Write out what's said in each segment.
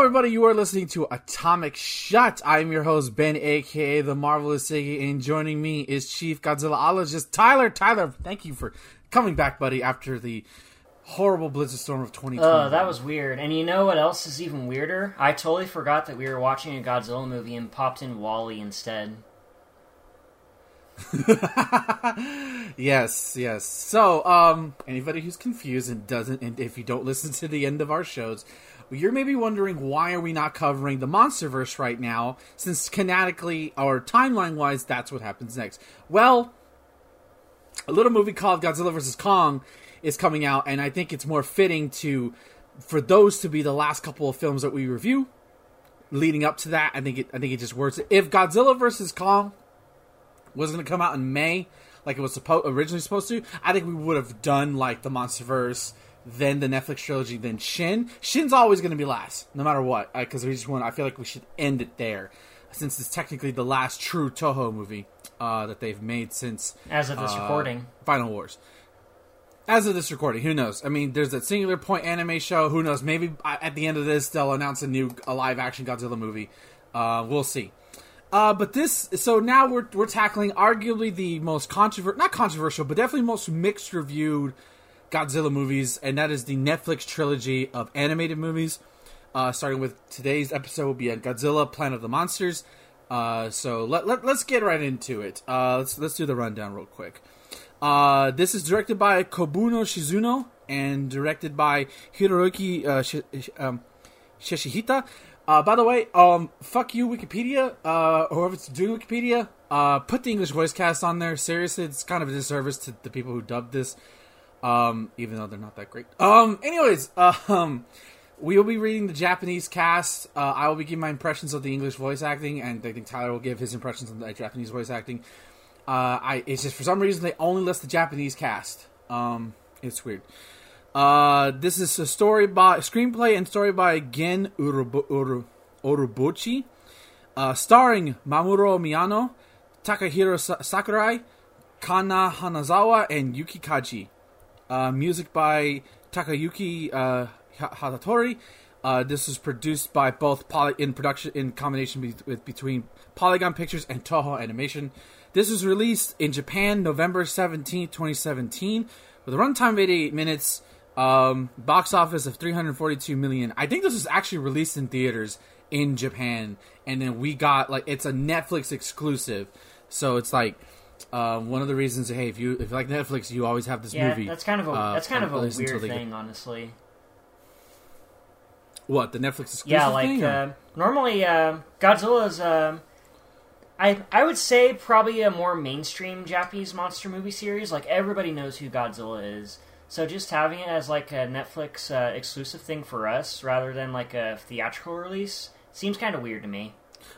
Hello everybody, you are listening to Atomic Shot. I am your host, Ben, aka The Marvelous Sigi, and joining me is Chief Godzillaologist Tyler. Tyler, thank you for coming back, buddy, after the horrible blizzard storm of 2020. Oh, that was weird. And you know what else is even weirder? I totally forgot that we were watching a Godzilla movie and popped in WALL-E instead. Yes. So, anybody who's confused and if you don't listen to the end of our shows, you're maybe wondering why are we not covering the MonsterVerse right now, since canonically or timeline-wise, that's what happens next. Well, a little movie called Godzilla vs. Kong is coming out, and I think it's more fitting for those to be the last couple of films that we review. Leading up to that, I think it just works. If Godzilla vs. Kong was going to come out in May, like it was originally supposed to, I think we would have done like the MonsterVerse, then the Netflix trilogy, then Shin. Shin's always going to be last, no matter what, because I feel like we should end it there, since it's technically the last true Toho movie that they've made since, as of this recording, Final Wars. As of this recording, who knows? I mean, there's that Singular Point anime show. Who knows? Maybe at the end of this, they'll announce a live-action Godzilla movie. We'll see. But this, so now we're tackling arguably the most not controversial, but definitely most mixed reviewed Godzilla movies, and that is the Netflix trilogy of animated movies. Starting with today's episode will be on Godzilla: Planet of the Monsters. So let's get right into it. Let's do the rundown real quick. This is directed by Kobuno Shizuno and directed by Hiroki Shishihita. By the way, fuck you, Wikipedia, whoever's doing Wikipedia, put the English voice cast on there. Seriously, it's kind of a disservice to the people who dubbed this, even though they're not that great. We will be reading the Japanese cast. I will be giving my impressions of the English voice acting, and I think Tyler will give his impressions of the Japanese voice acting. It's just for some reason they only list the Japanese cast. It's weird. This is a screenplay and story by Gen Urobuchi, starring Mamoru Miyano, Takahiro Sakurai, Kana Hanazawa, and Yuki Kaji. Music by Takayuki Hatatori. This was produced by both in combination between Polygon Pictures and Toho Animation. This was released in Japan November 17, 2017, with a runtime of 88 minutes. Box office of $342 million. I think this was actually released in theaters in Japan, and then we got it's a Netflix exclusive, so it's one of the reasons. Hey, if you like Netflix, you always have this movie. Yeah, that's kind of a weird thing, honestly. What, the Netflix exclusive? Yeah, thing, normally Godzilla's. I would say probably a more mainstream Japanese monster movie series. Like, everybody knows who Godzilla is. So just having it as, a Netflix exclusive thing for us, rather than, a theatrical release, seems kind of weird to me.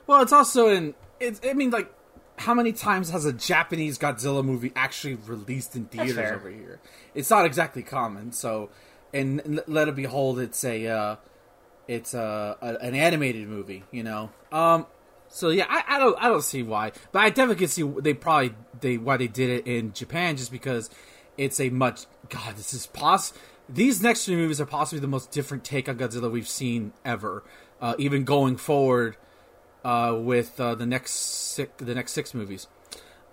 Well, it's also how many times has a Japanese Godzilla movie actually released in theaters over here? It's not exactly common, so... And let it behold, it's an animated movie, you know? So yeah, I don't see why, but I definitely can see why they did it in Japan, just because it's a much these next three movies are possibly the most different take on Godzilla we've seen ever, even going forward with the next six movies.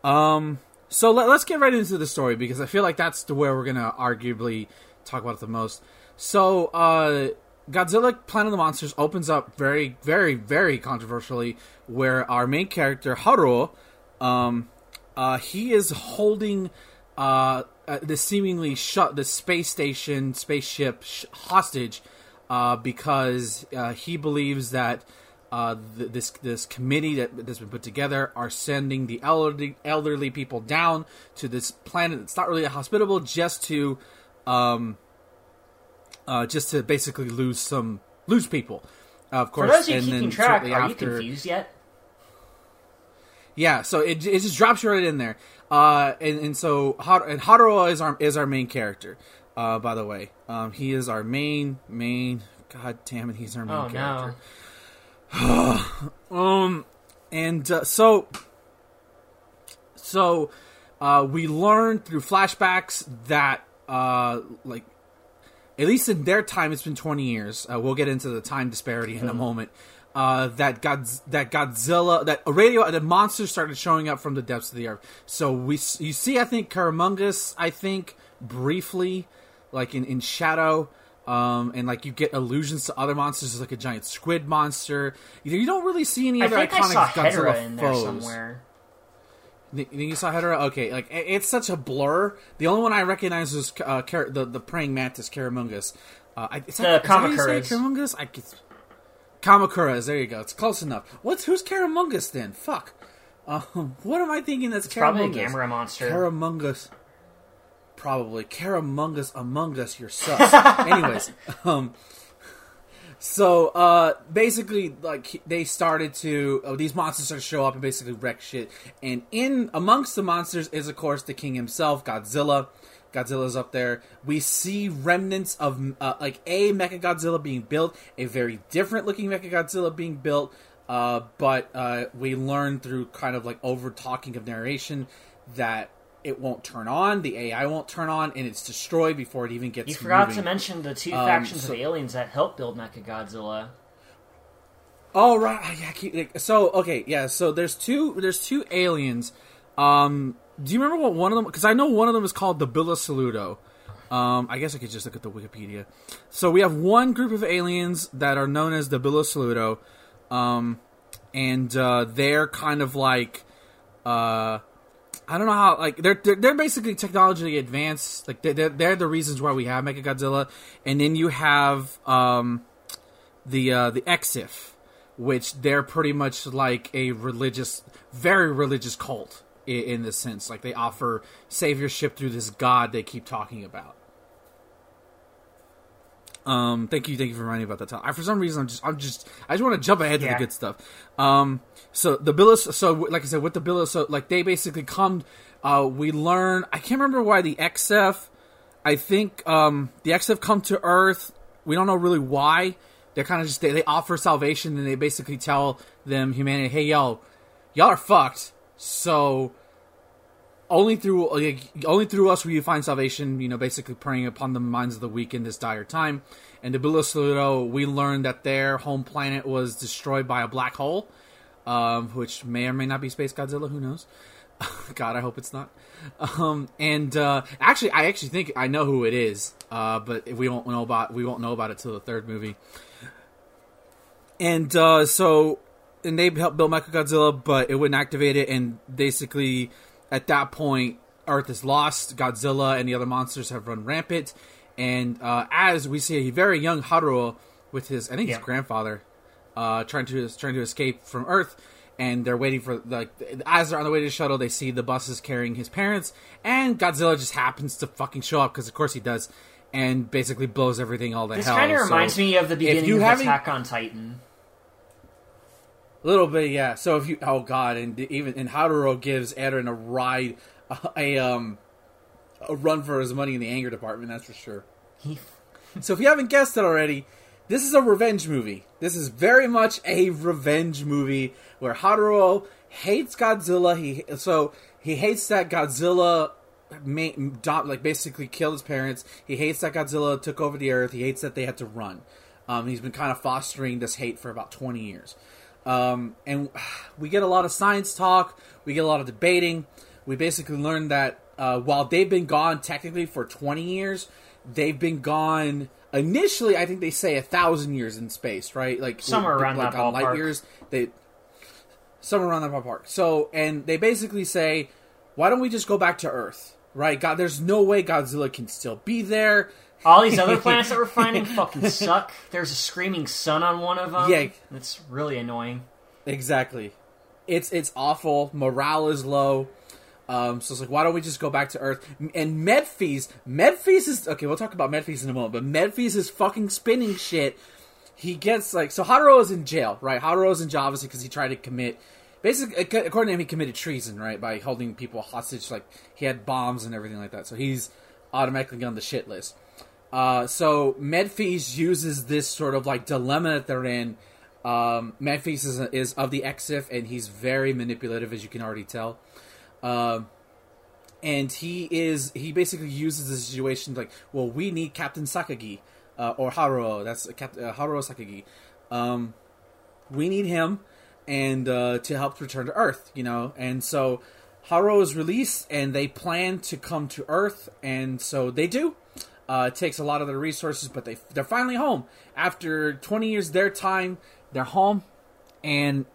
So let's get right into the story, because I feel like that's where we're gonna arguably talk about it the most. So Godzilla Planet of the Monsters opens up very, very, very controversially, where our main character, Haruo, he is holding the spaceship hostage, because he believes that this committee that's been put together are sending the elderly people down to this planet that's not really hospitable, just to basically lose people, of course. For those who keeping track, are you confused yet? Yeah, so it just drops you right in there, and so Haruo is our main character. By the way, he is our main. God damn it, he's our main character. No. So we learn through flashbacks that at least in their time, it's been 20 years. We'll get into the time disparity in a moment. That monsters started showing up from the depths of the earth. So you see, I think Karamungus, briefly, like in shadow, and like you get allusions to other monsters. There's like a giant squid monster. You don't really see any other iconic Godzilla foes. In there somewhere. You saw Hedorah? Okay, like it's such a blur. The only one I recognize is the praying mantis Karamungus. Kamikuras. Kamikuras. There you go. It's close enough. Who's Karamungus then? Fuck. What am I thinking? That's Karamungus. Probably a Gamera monster. Karamungus. Probably Karamungus among us. You're sus. Anyways, So, basically, like, they started to... these monsters started to show up and basically wreck shit. And in amongst the monsters is, of course, the king himself, Godzilla. Godzilla's up there. We see remnants of, a Mechagodzilla being built, a very different-looking Mechagodzilla being built, but we learn through kind of, over-talking of narration that it won't turn on, the AI won't turn on, and it's destroyed before it even gets moving. You forgot to mention the two factions of aliens that helped build Mechagodzilla. Oh, right. So there's two aliens. Do you remember what one of them... Because I know one of them is called the Bilusaludo. I guess I could just look at the Wikipedia. So we have one group of aliens that are known as the Bilusaludo, and they're kind of like... I don't know how, they're basically technologically advanced. Like, they're the reasons why we have Mechagodzilla. And then you have the Exif, which they're pretty much like a very religious cult in the sense. Like, they offer saviorship through this god they keep talking about. Thank you for reminding me about that. For some reason, I just want to jump ahead to the good stuff. So they basically come, we learn, I can't remember why the XF, the XF come to Earth. We don't know really why. They're kind of just, they offer salvation and they basically tell them, humanity, hey, y'all are fucked. So only through us will you find salvation, basically preying upon the minds of the weak in this dire time. And the Bilusaludo, we learned that their home planet was destroyed by a black hole, which may or may not be Space Godzilla, who knows? God, I hope it's not. I actually think I know who it is, but we won't know about it till the third movie. And so they helped build Mechagodzilla, but it wouldn't activate it, and basically at that point Earth is lost. Godzilla and the other monsters have run rampant, and as we see a very young Hedorah with his his grandfather, trying to escape from Earth, and they're waiting for, as they're on the way to the shuttle, they see the buses carrying his parents, and Godzilla just happens to fucking show up, because of course he does, and basically blows everything all to hell. This kind of reminds me of the beginning of Attack on Titan. A little bit, yeah. So if you... Oh, God, and Hedorah gives Eren a ride, a run for his money in the anger department, that's for sure. So if you haven't guessed it already... This is a revenge movie. This is very much a revenge movie where Hedorah hates Godzilla. He hates that Godzilla basically killed his parents. He hates that Godzilla took over the Earth. He hates that they had to run. He's been kind of fostering this hate for about 20 years. And we get a lot of science talk. We get a lot of debating. We basically learn that while they've been gone technically for 20 years, they've been gone... Initially, I think they say 1,000 years in space, right? Like somewhere around that ballpark. Light years, somewhere around that ballpark. So, and they basically say, "Why don't we just go back to Earth?" Right? God, there's no way Godzilla can still be there. All these other planets that we're finding fucking suck. There's a screaming sun on one of them. Yeah, that's really annoying. Exactly. It's awful. Morale is low. So it's like, why don't we just go back to Earth? And Medfeast is... Okay, we'll talk about Medfeast in a moment, but Medfeast is fucking spinning shit. He gets, So Hedorah is in jail, right? Hedorah is in jail, obviously, because he tried to commit... Basically, according to him, he committed treason, right? By holding people hostage, he had bombs and everything like that. So he's automatically on the shit list. So Medfeast uses this sort of, dilemma that they're in. Medfeast is of the Exif, and he's very manipulative, as you can already tell. And he basically uses the situation we need Captain Sakagi, or Haruo. That's Haruo Sakagi. We need him and to help return to Earth, you know. And so Haruo is released, and they plan to come to Earth, and so they do. It takes a lot of their resources, but they're finally home. After 20 years of their time, they're home, and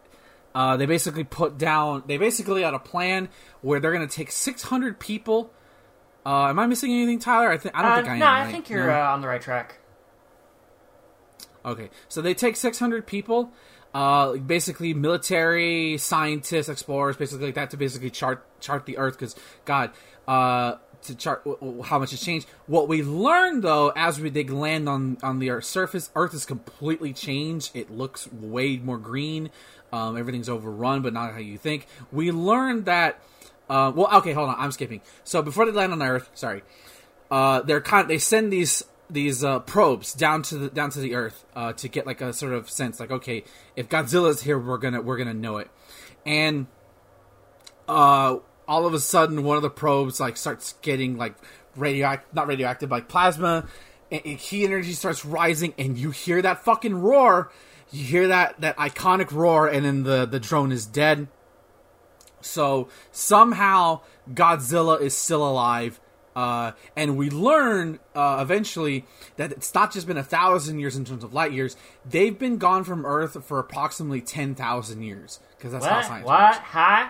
they basically had a plan where they're going to take 600 people. Am I missing anything, Tyler? I don't think I am. No, right? I think you're on the right track. Okay, so they take 600 people, basically military, scientists, explorers, basically like that, to basically chart the Earth, because, God, to chart how much it's changed. What we learned, though, as we dig land on the Earth's surface, Earth is completely changed. It looks way more green. Everything's overrun, but not how you think. We learned that... hold on, I'm skipping. So before they land on Earth, they send these probes down to the Earth to get like a sort of sense, like, okay, if Godzilla's here, we're gonna know it. And all of a sudden, one of the probes like starts getting like not radioactive, like plasma. And key energy starts rising, and you hear that fucking roar. You hear that iconic roar, and then the drone is dead. So somehow Godzilla is still alive, and we learn eventually that it's not just been 1,000 years in terms of light years. They've been gone from Earth for approximately 10,000 years, because that's how science works. What? Huh?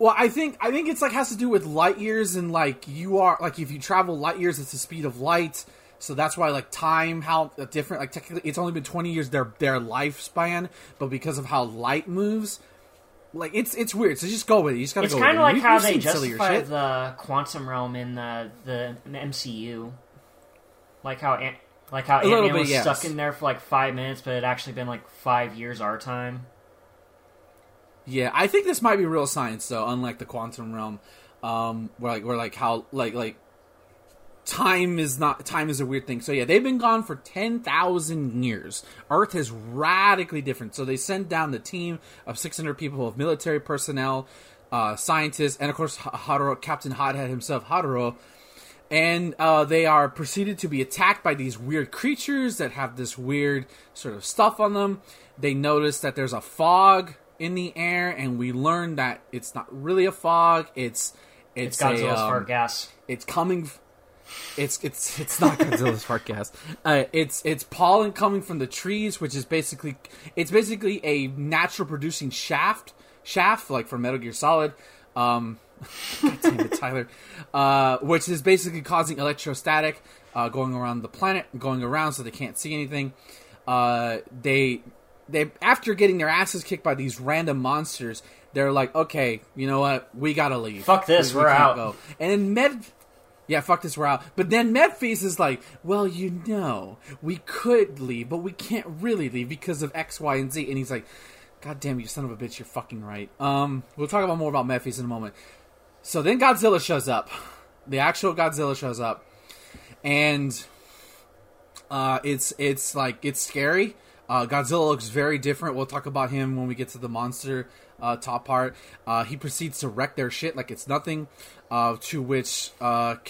Well, I think it's like has to do with light years, and like you are like if you travel light years, it's the speed of light. So that's why, like, time, how different. Like technically, it's only been 20 years their lifespan, but because of how light moves. Like, it's weird, so just go with it. You just gotta go with it. It's kind of like how they justify the quantum realm in the MCU. Like how Ant-Man was stuck in there for, like, 5 minutes, but it had actually been, like, 5 years our time. Yeah, I think this might be real science, though, unlike the quantum realm, where Time is a weird thing. So yeah, they've been gone for 10,000 years. Earth is radically different. So they send down the team of 600 people of military personnel, scientists, and of course Haruo, Captain Hothead himself, Haruo. And they are proceeded to be attacked by these weird creatures that have this weird sort of stuff on them. They notice that there's a fog in the air, and we learn that it's not really a fog. It's Godzilla's fart gas. It's coming. It's not Godzilla's fart gas. It's pollen coming from the trees, which is basically a natural producing shaft like from Metal Gear Solid. God damn it, Tyler. Which is basically causing electrostatic going around the planet, so they can't see anything. They after getting their asses kicked by these random monsters, they're like, okay, you know what, we gotta leave. Fuck this, we're out. Go. And in Yeah, fuck this, we're out. But then Medfeast is like, well, you know, we could leave, but we can't really leave because of X, Y, and Z. And he's like, God damn you, son of a bitch, you're fucking right. We'll talk about more about Medfeast in a moment. So then Godzilla shows up. The actual Godzilla shows up. And it's like, it's scary. Godzilla looks very different. We'll talk about him when we get to the monster top part. He proceeds to wreck their shit like it's nothing. To which Haruo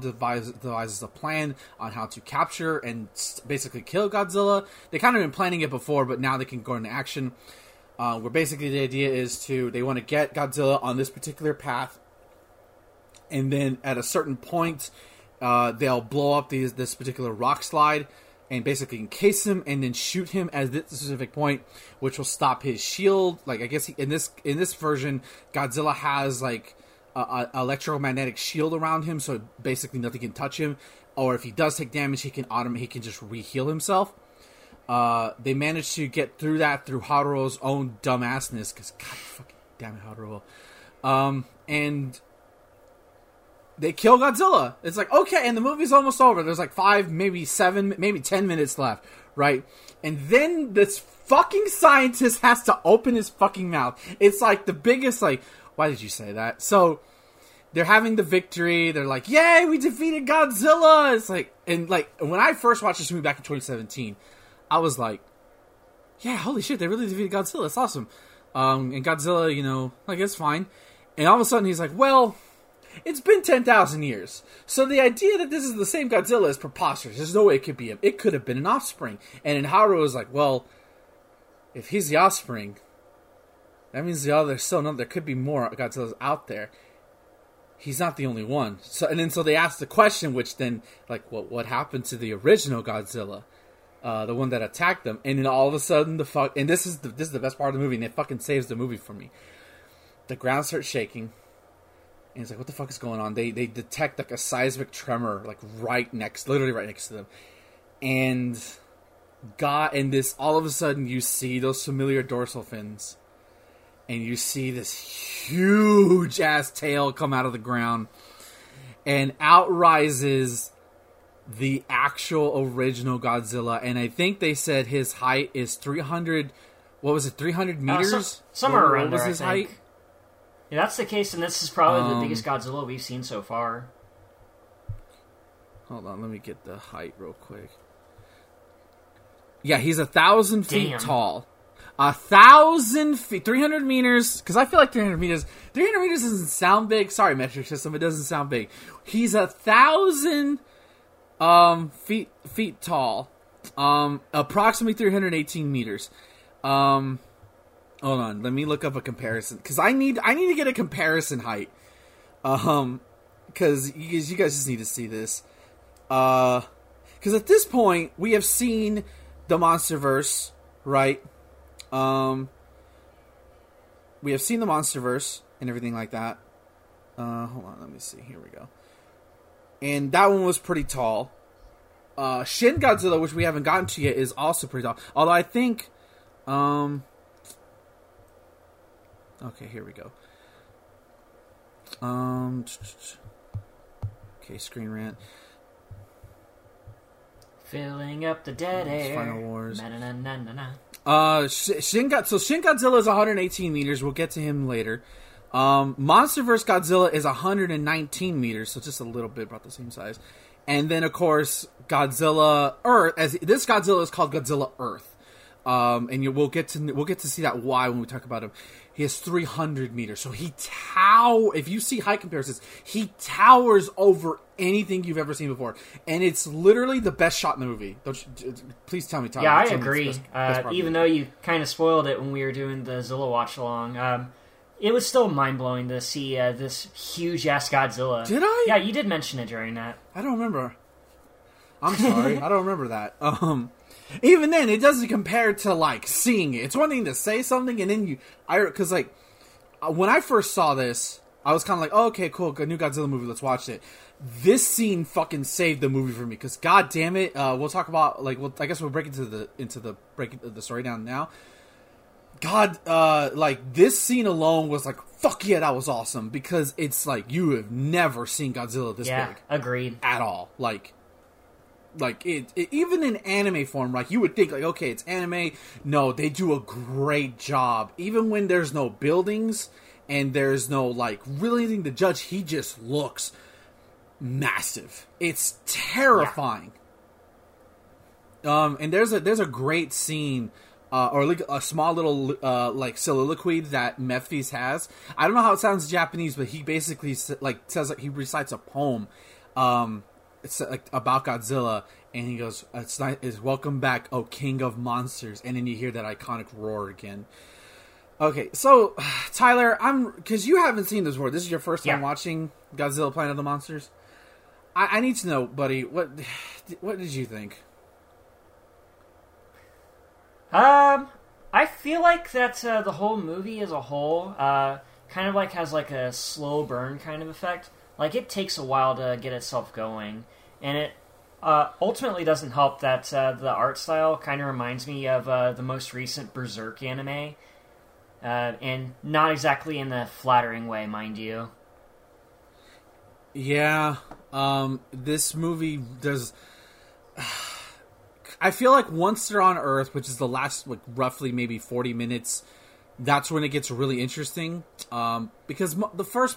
devises a plan on how to capture and basically kill Godzilla. They kind of been planning it before, but now they can go into action. Where basically the idea is they want to get Godzilla on this particular path, and then at a certain point, they'll blow up this particular rock slide and basically encase him, and then shoot him at this specific point, which will stop his shield. Like, I guess in this version, Godzilla has like a electromagnetic shield around him, so basically nothing can touch him. Or if he does take damage, he can just re-heal himself. They managed to get through that through Haruo's own dumbassness, because God fucking damn it, Haruo. And they kill Godzilla. It's like, okay, and the movie's almost over. There's like 5, maybe 7, maybe 10 minutes left, right? And then this fucking scientist has to open his fucking mouth. It's like the biggest, like, why did you say that? So they're having the victory. They're like, yay, we defeated Godzilla. It's like, and like, when I first watched this movie back in 2017, I was like, yeah, holy shit, they really defeated Godzilla. It's awesome. And Godzilla, you know, like, it's fine. And all of a sudden he's like, well... It's been 10,000 years. So the idea that this is the same Godzilla is preposterous. There's no way it could be him. It could have been an offspring. And Enharu is like, well, if he's the offspring, that means there's still another. There could be more Godzillas out there. He's not the only one. So they asked the question, which then, like, what happened to the original Godzilla? The one that attacked them. And then all of a sudden, and this is the best part of the movie, and it fucking saves the movie for me. The ground starts shaking, and it's like, what the fuck is going on? They detect, like, a seismic tremor, like, literally right next to them. And all of a sudden, you see those familiar dorsal fins. And you see this huge-ass tail come out of the ground. And out rises the actual original Godzilla. And I think they said his height is 300 meters? Somewhere around there, I think. Height? If that's the case, then this is probably the biggest Godzilla we've seen so far. Hold on, let me get the height real quick. Yeah, he's 1,000 feet tall. 1,000 feet, 300 meters. Because I feel like 300 meters. 300 meters doesn't sound big. Sorry, metric system, it doesn't sound big. He's 1,000 feet tall, approximately 318 meters. Hold on, let me look up a comparison because I need to get a comparison height. Because you guys just need to see this. Because at this point we have seen the MonsterVerse, right? We have seen the MonsterVerse and everything like that. Hold on, let me see. Here we go. And that one was pretty tall. Shin Godzilla, which we haven't gotten to yet, is also pretty tall. Although I think, okay, here we go. Okay, screen rant. Filling up the dead air. Final Wars. Na, na, na, na, na. Shin Godzilla is 118 meters. We'll get to him later. MonsterVerse Godzilla is 119 meters, so just a little bit, about the same size. And then, of course, Godzilla Earth. This Godzilla is called Godzilla Earth, and we'll get to see that why when we talk about him. He has 300 meters, so he if you see height comparisons, he towers over anything you've ever seen before, and it's literally the best shot in the movie. Please tell me, Tyler. Yeah, I agree. Best even though you kind of spoiled it when we were doing the Zilla watch along, it was still mind blowing to see this huge ass Godzilla. Did I? Yeah, you did mention it during that. I don't remember. I'm sorry, I don't remember that. Even then, it doesn't compare to, like, seeing it. It's one thing to say something, and then because, like, when I first saw this, I was kind of like, oh, okay, cool, a new Godzilla movie, let's watch it. This scene fucking saved the movie for me, because, god damn it, we'll talk about, like, I guess we'll break into the story down now. God, like, this scene alone was like, fuck yeah, that was awesome, because it's like, you have never seen Godzilla this big. Yeah, agreed. At all. Like, it even in anime form, like, you would think, like, okay, it's anime. No, they do a great job. Even when there's no buildings and there's no, like, really anything to judge, he just looks massive. It's terrifying. Yeah. And there's a great scene, or, like, a small little, like, soliloquy that Mephis has. I don't know how it sounds in Japanese, but he basically, like, says, like, he recites a poem, it's like about Godzilla, and he goes, "It's welcome back, oh king of monsters," and then you hear that iconic roar again. Okay, so Tyler, because you haven't seen this before. This is your first time watching Godzilla: Planet of the Monsters. I need to know, buddy, what did you think? I feel like that the whole movie as a whole kind of like has like a slow burn kind of effect. Like, it takes a while to get itself going, and it ultimately doesn't help that the art style kind of reminds me of the most recent Berserk anime, and not exactly in the flattering way, mind you. Yeah, this movie does... I feel like once they're on Earth, which is the last, like, roughly maybe 40 minutes... That's when it gets really interesting, because the first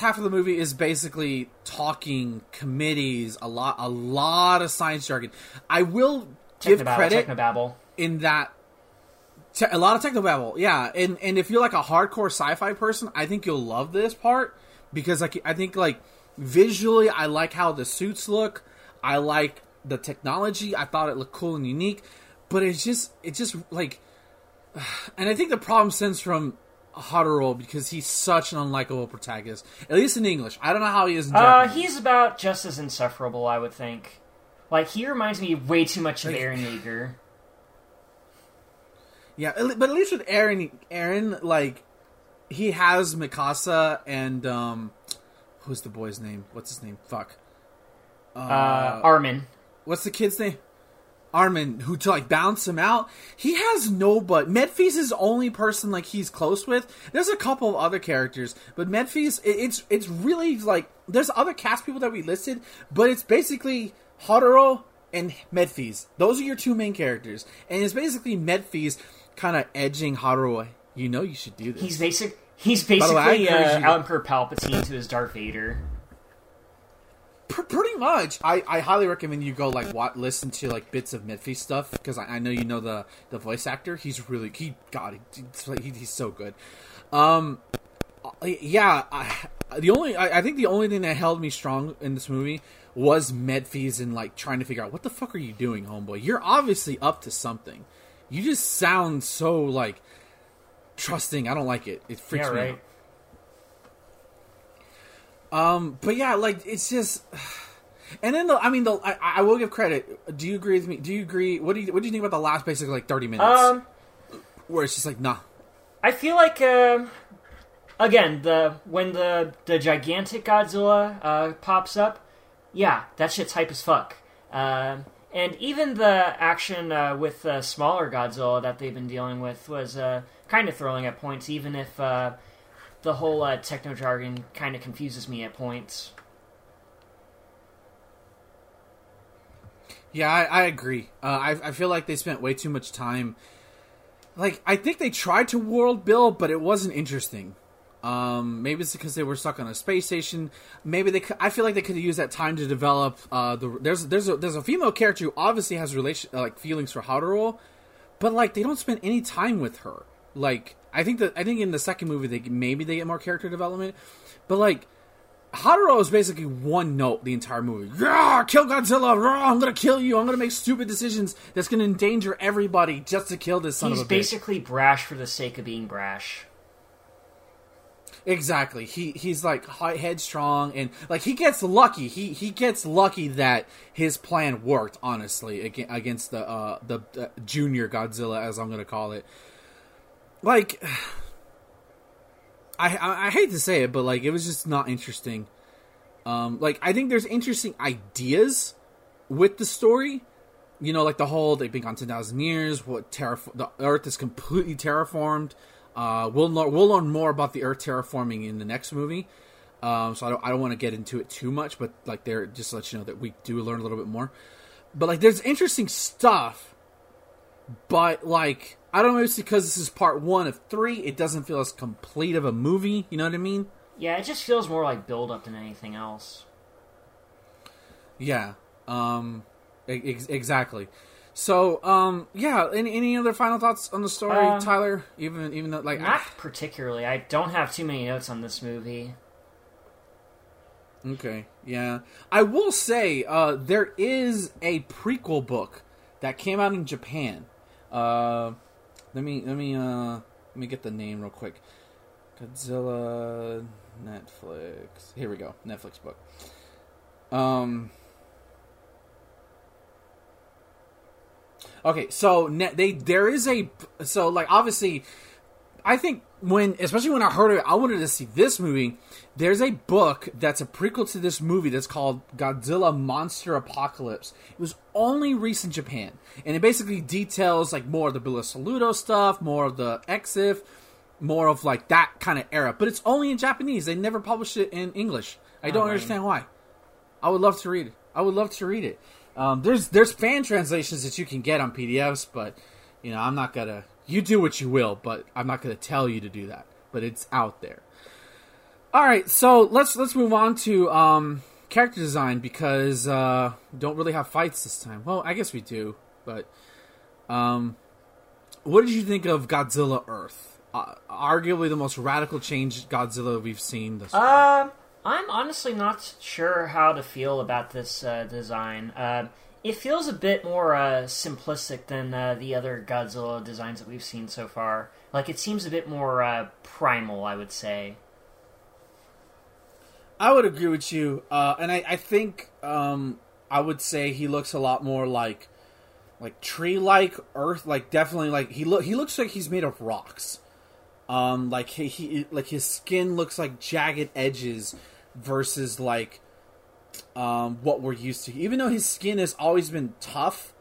half of the movie is basically talking committees, a lot of science jargon. I will give credit in that A lot of technobabble, yeah. And if you're like a hardcore sci-fi person, I think you'll love this part because I think like visually, I like how the suits look. I like the technology. I thought it looked cool and unique, but it's just like, and I think the problem stems from Hedorah because he's such an unlikable protagonist. At least in English, I don't know how he is in Japanese. He's about just as insufferable, I would think. Like he reminds me way too much of Eren Yeager. Yeah, but at least with Eren, like, he has Mikasa and, who's the boy's name? What's his name? Fuck. Armin. What's the kid's name? Armin, who, to, like, bounce him out. He has nobody. Medfee's his only person, like, he's close with. There's a couple of other characters, but Medfee's, it's really, like, there's other cast people that we listed, but it's basically Hedorah and Medfee's. Those are your two main characters. And it's basically Medfee's kind of edging Hedorah. You know you should do this. He's basically Emperor Palpatine to his Darth Vader. Pretty much. I highly recommend you go like listen to like bits of Medfee's stuff because I know you know the voice actor. He's really he's so good. I think the only thing that held me strong in this movie was Medfee's and like trying to figure out what the fuck are you doing, homeboy? You're obviously up to something. You just sound so like trusting. I don't like it. It freaks me out. But yeah, like it's just, and then I will give credit. Do you agree with me? Do you agree? What do you think about the last basically like 30 minutes? Where it's just like nah. I feel like again when the gigantic Godzilla pops up, yeah, that shit's hype as fuck. And even the action with the smaller Godzilla that they've been dealing with was kind of thrilling at points, even if the whole techno jargon kind of confuses me at points. Yeah, I agree. I feel like they spent way too much time. Like, I think they tried to world build, but it wasn't interesting. Maybe it's because they were stuck on a space station. Maybe I feel like they could have used that time to develop. There's a female character who obviously has feelings for Hedorah, but like they don't spend any time with her. Like I think in the second movie they get more character development, but like Hedorah is basically one note the entire movie. Yeah, kill Godzilla! Rah, I'm gonna kill you! I'm gonna make stupid decisions that's gonna endanger everybody just to kill this son of a bitch. He's basically brash for the sake of being brash. Exactly. He's like headstrong and like he gets lucky. He gets lucky that his plan worked. Honestly, against the junior Godzilla, as I'm gonna call it. Like, I hate to say it, but like it was just not interesting. Like I think there's interesting ideas with the story. You know, like the whole they've been gone 10,000 years. The Earth is completely terraformed. We'll learn more about the Earth terraforming in the next movie, so I don't want to get into it too much. But like, just to let you know that we do learn a little bit more. But like, there's interesting stuff. But like, I don't know if it's because this is part one of three, it doesn't feel as complete of a movie. You know what I mean? Yeah, it just feels more like build up than anything else. Yeah. Exactly. So, yeah, any other final thoughts on the story, Tyler? Even though, like... Not particularly. I don't have too many notes on this movie. Okay, yeah. I will say, there is a prequel book that came out in Japan. Let me get the name real quick. Godzilla... Netflix... Here we go. Netflix book. Okay, so obviously, I think especially when I heard of it, I wanted to see this movie. There's a book that's a prequel to this movie that's called Godzilla Monster Apocalypse. It was only released in Japan, and it basically details like more of the Bilusaludo stuff, more of the Exif, more of like that kind of era. But it's only in Japanese. They never published it in English. I don't understand why. I would love to read it. There's fan translations that you can get on PDFs, but you know I'm not gonna. You do what you will, but I'm not gonna tell you to do that. But it's out there. All right, so let's move on to character design because don't really have fights this time. Well, I guess we do, but What did you think of Godzilla Earth? Arguably the most radical change Godzilla we've seen this far. I'm honestly not sure how to feel about this design. It feels a bit more simplistic than the other Godzilla designs that we've seen so far. Like, it seems a bit more primal, I would say. I would agree with you. And I think I would say he looks a lot more like tree-like, earth-like, definitely like... He looks like he's made of rocks. Like, he his skin looks like jagged edges versus like what we're used to. Even though his skin has always been tough,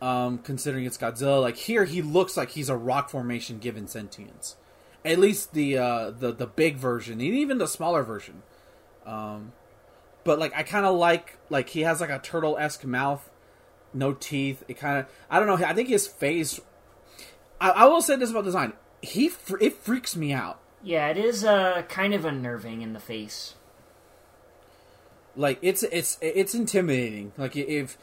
considering it's Godzilla, like here he looks like he's a rock formation given sentience. At least the big version, and even the smaller version. But like I kind of like he has like a turtle-esque mouth, no teeth. It kind of, I don't know. I think his face. I will say this about design. It freaks me out. Yeah, it is kind of unnerving in the face. Like it's intimidating. Like if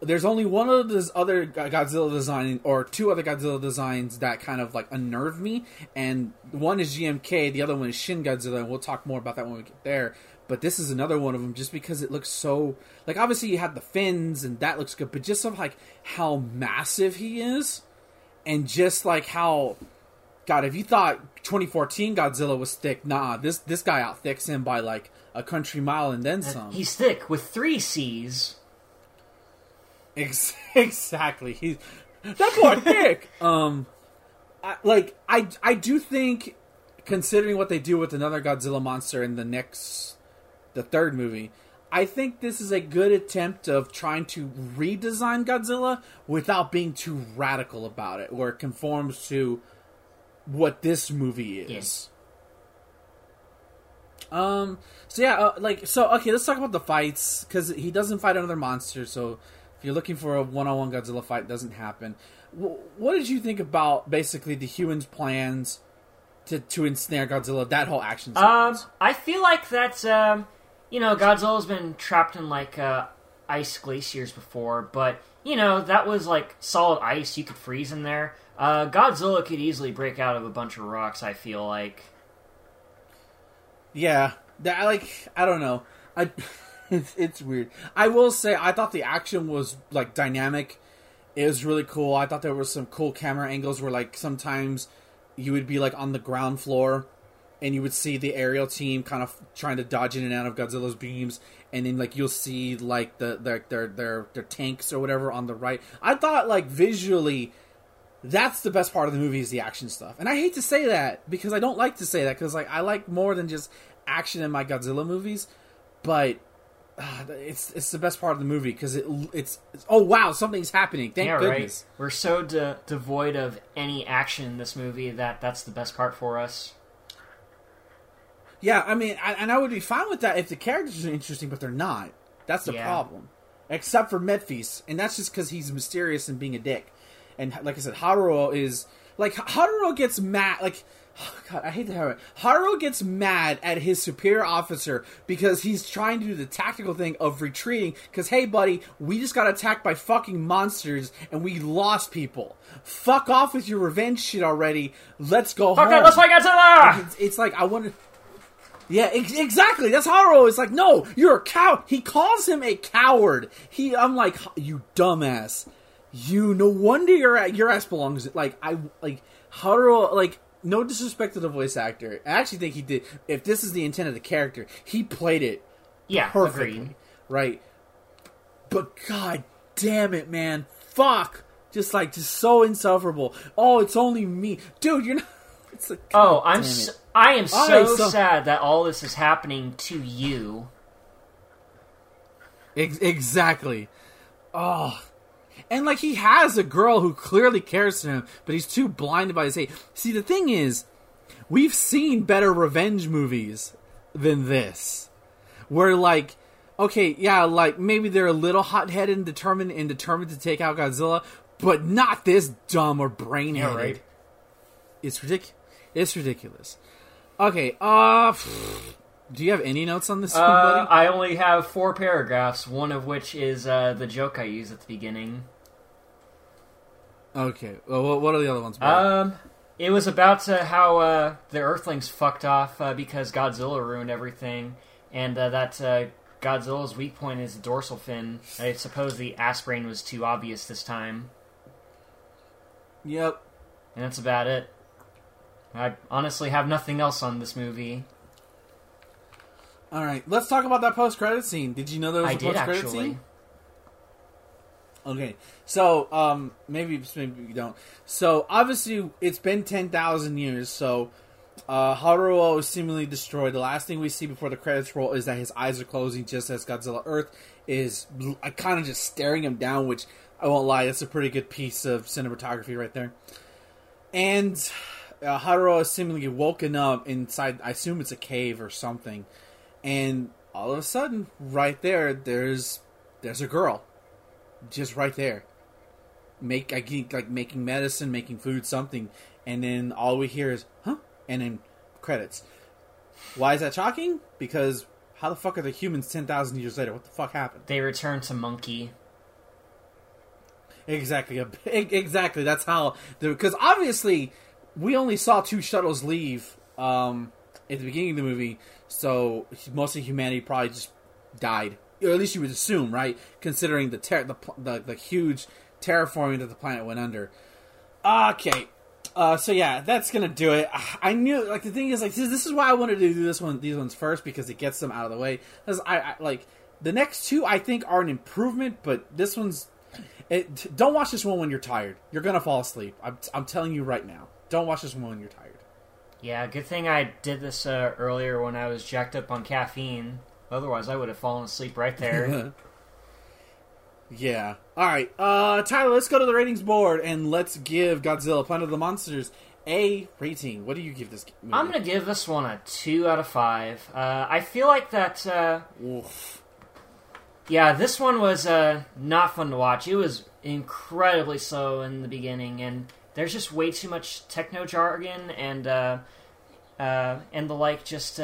there's only one of those other Godzilla design or two other Godzilla designs that kind of like unnerve me, and one is GMK, the other one is Shin Godzilla, and we'll talk more about that when we get there. But this is another one of them just because it looks so like obviously you have the fins and that looks good, but just of like how massive he is, and just like how. God, if you thought 2014 Godzilla was thick, nah, this guy out thicks him by like a country mile and then some. He's thick with 3 C's. Exactly, he's that boy thick. I do think, considering what they do with another Godzilla monster in the third movie, I think this is a good attempt of trying to redesign Godzilla without being too radical about it, where it conforms to. What this movie is. Yeah. Okay, let's talk about the fights, because he doesn't fight another monster, so if you're looking for a one-on-one Godzilla fight, it doesn't happen. What did you think about, basically, the humans' plans to ensnare Godzilla, that whole action sequence? I feel like that's, Godzilla's been trapped in, like, ice glaciers before, but, that was, like, solid ice, you could freeze in there. Godzilla could easily break out of a bunch of rocks, I feel like. Yeah. I don't know. It's weird. I will say, I thought the action was, like, dynamic. It was really cool. I thought there were some cool camera angles where, like, sometimes you would be, like, on the ground floor and you would see the aerial team kind of trying to dodge in and out of Godzilla's beams. And then, like, you'll see, like, their tanks or whatever on the right. I thought, like, visually... That's the best part of the movie is the action stuff. And I hate to say that because I don't like to say that because like I like more than just action in my Godzilla movies, but it's the best part of the movie because it's oh wow, something's happening. Thank goodness. Right? We're so devoid of any action in this movie that that's the best part for us. Yeah, I mean, I would be fine with that if the characters are interesting, but they're not. That's the problem. Except for Medfeast, and that's just because he's mysterious and being a dick. And like I said, Haruo is... Like, Haruo gets mad... Like, oh God, I hate to have it. Haruo gets mad at his superior officer because he's trying to do the tactical thing of retreating. Because, hey, buddy, we just got attacked by fucking monsters and we lost people. Fuck off with your revenge shit already. Let's go home. Fuck it, let's fight Godzilla! Like, it's like, I want to... Yeah, exactly. That's Haruo. It's like, no, you're a coward. He calls him a coward. I'm like, you dumbass. No wonder your ass belongs. Haruo. Like, no disrespect to the voice actor. I actually think he did. If this is the intent of the character, he played it. Yeah, perfectly. Agreed. Right. But god damn it, man! Fuck. Just so insufferable. Oh, it's only me, dude. You're not. It's like, oh, I am so sad that all this is happening to you. Exactly. Oh. And, like, he has a girl who clearly cares for him, but he's too blinded by his hate. See, the thing is, we've seen better revenge movies than this. Where, like, okay, yeah, like, maybe they're a little hot-headed and determined to take out Godzilla, but not this dumb or brain-headed. Yeah, right. It's ridiculous. Okay, do you have any notes on this one, buddy? I only have 4 paragraphs, one of which is the joke I used at the beginning. Okay. Well, what are the other ones about? It was about how the Earthlings fucked off because Godzilla ruined everything, and that Godzilla's weak point is the dorsal fin. I suppose the aspirin was too obvious this time. Yep. And that's about it. I honestly have nothing else on this movie. Alright, let's talk about that post-credit scene. Did you know there was a post-credit scene? Okay, so, maybe you don't. So, obviously, it's been 10,000 years, so, Haruo is seemingly destroyed. The last thing we see before the credits roll is that his eyes are closing just as Godzilla Earth is kind of just staring him down, which, I won't lie, that's a pretty good piece of cinematography right there. And, Haruo is seemingly woken up inside, I assume it's a cave or something, and all of a sudden, right there, there's a girl. Just right there. Making medicine, making food, something. And then all we hear is, huh? And then credits. Why is that shocking? Because how the fuck are the humans 10,000 years later? What the fuck happened? They returned to monkey. Exactly. That's how... Because obviously, we only saw two shuttles leave at the beginning of the movie. So most of humanity probably just died. Or at least you would assume, right? Considering the huge terraforming that the planet went under. Okay. So yeah, that's gonna do it. I knew, the thing is, this is why I wanted to do these ones first, because it gets them out of the way. Because the next two, I think, are an improvement, but this one's... Don't watch this one when you're tired. You're gonna fall asleep. I'm telling you right now. Don't watch this one when you're tired. Yeah, good thing I did this earlier when I was jacked up on caffeine. Otherwise, I would have fallen asleep right there. Yeah. All right. Tyler, let's go to the ratings board, and let's give Godzilla Planet of the Monsters a rating. What do you give this movie? I'm going to give this one a 2 out of 5. I feel like that... Oof. Yeah, this one was not fun to watch. It was incredibly slow in the beginning, and there's just way too much techno jargon and the like, just...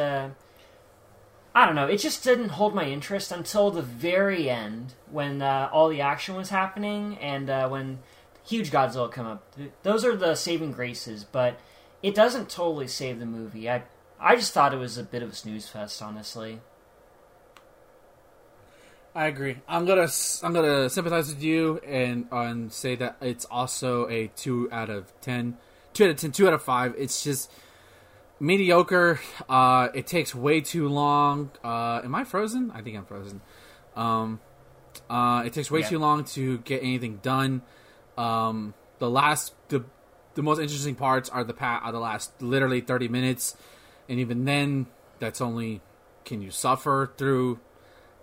I don't know, it just didn't hold my interest until the very end, when all the action was happening, and when huge Godzilla come up. Those are the saving graces, but it doesn't totally save the movie. I just thought it was a bit of a snooze fest, honestly. I agree. I'm gonna sympathize with you and say that it's also a 2 out of 10. 2 out of 10. 2 out of 5. It's just... mediocre. It takes way too long. Am I frozen? I think I'm frozen. It takes way too long to get anything done. The most interesting parts are the last literally 30 minutes, and even then, that's only can you suffer through.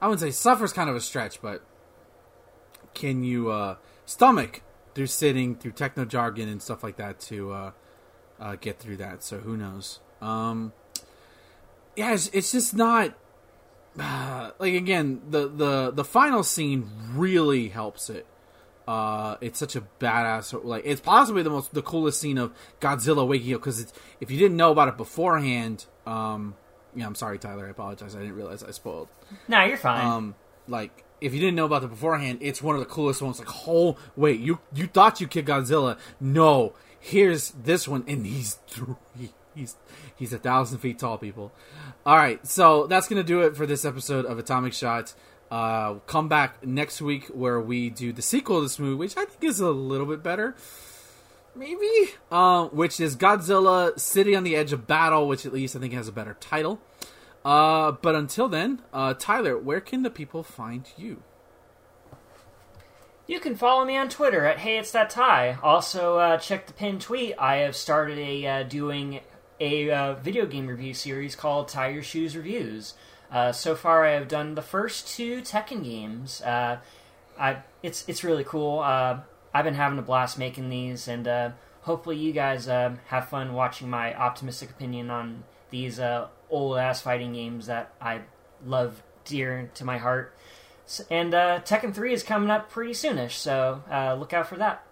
I wouldn't say suffer's kind of a stretch, but can you stomach through sitting through techno jargon and stuff like that to get through that? So who knows? It's just not again, the final scene really helps it. It's such a badass, it's possibly the coolest scene of Godzilla waking up, because if you didn't know about it beforehand, I'm sorry, Tyler, I apologize, I didn't realize I spoiled. No, you're fine. If you didn't know about it beforehand, it's one of the coolest ones. Oh wait, you thought you killed Godzilla? No, here's this one, and he's 1,000 feet tall, people. All right, so that's going to do it for this episode of Atomic Shot. Come back next week where we do the sequel to this movie, which I think is a little bit better, maybe, which is Godzilla City on the Edge of Battle, which at least I think has a better title. But until then, Tyler, where can the people find you? You can follow me on Twitter at HeyIt'sThatTie. Also, check the pinned tweet. I have started doing a video game review series called Tie Your Shoes Reviews. So far, I have done the first 2 Tekken games. It's really cool. I've been having a blast making these, and hopefully you guys have fun watching my optimistic opinion on these old-ass fighting games that I love dear to my heart. And Tekken 3 is coming up pretty soonish, so look out for that.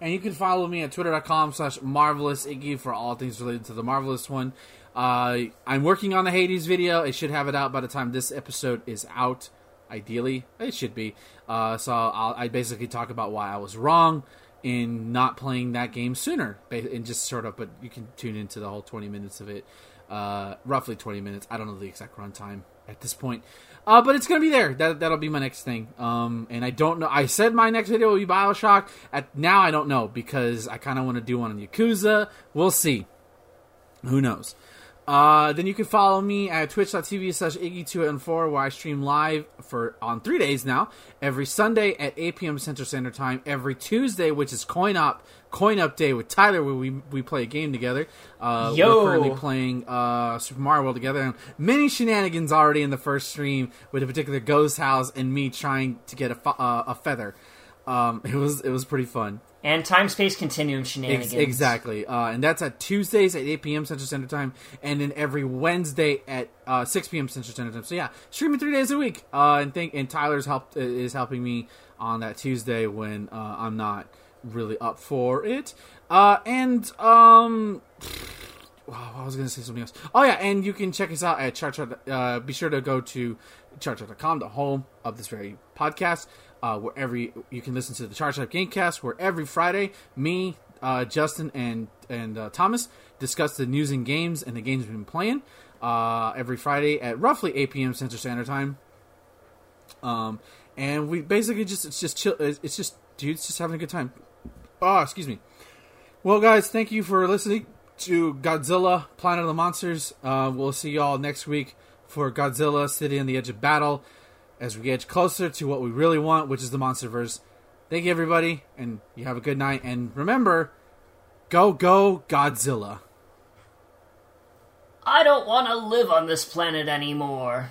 And you can follow me at twitter.com/MarvelousIggy for all things related to The Marvelous One. I'm working on the Hades video. It should have it out by the time this episode is out, ideally. It should be. So I basically talk about why I was wrong in not playing that game sooner, and just sort of, but you can tune into the whole 20 minutes of it, roughly 20 minutes. I don't know the exact runtime at this point, but it's going to be there. That'll be my next thing. And I don't know. I said my next video will be Bioshock. Now I don't know, because I kind of want to do one on Yakuza. We'll see. Who knows? Then you can follow me at twitch.tv/Iggy204, where I stream live on 3 days now, every Sunday at 8 p.m. Central Standard Time, every Tuesday, which is Coin Up Day with Tyler, where we play a game together. We're currently playing Super Mario World together, and many shenanigans already in the first stream with a particular ghost house and me trying to get a feather. It was pretty fun. And time-space continuum shenanigans. Exactly. And that's at Tuesdays at 8 p.m. Central Standard Time, and then every Wednesday at 6 p.m. Central Standard Time. So yeah, streaming 3 days a week. And Tyler's is helping me on that Tuesday when I'm not really up for it. Wow, I was going to say something else. Oh yeah, and you can check us out at ChartChart. Be sure to go to ChartChart.com, the home of this very podcast. You can listen to the Chart Shop Gamecast, where every Friday, me, Justin, and Thomas discuss the news and games we've been playing. Every Friday at roughly 8 p.m. Central Standard Time. And we basically it's just chill. It's just dudes just having a good time. Oh, excuse me. Well, guys, thank you for listening to Godzilla: Planet of the Monsters. We'll see y'all next week for Godzilla: City on the Edge of Battle, as we edge closer to what we really want, which is the MonsterVerse. Thank you, everybody, and you have a good night. And remember, go, Godzilla. I don't want to live on this planet anymore.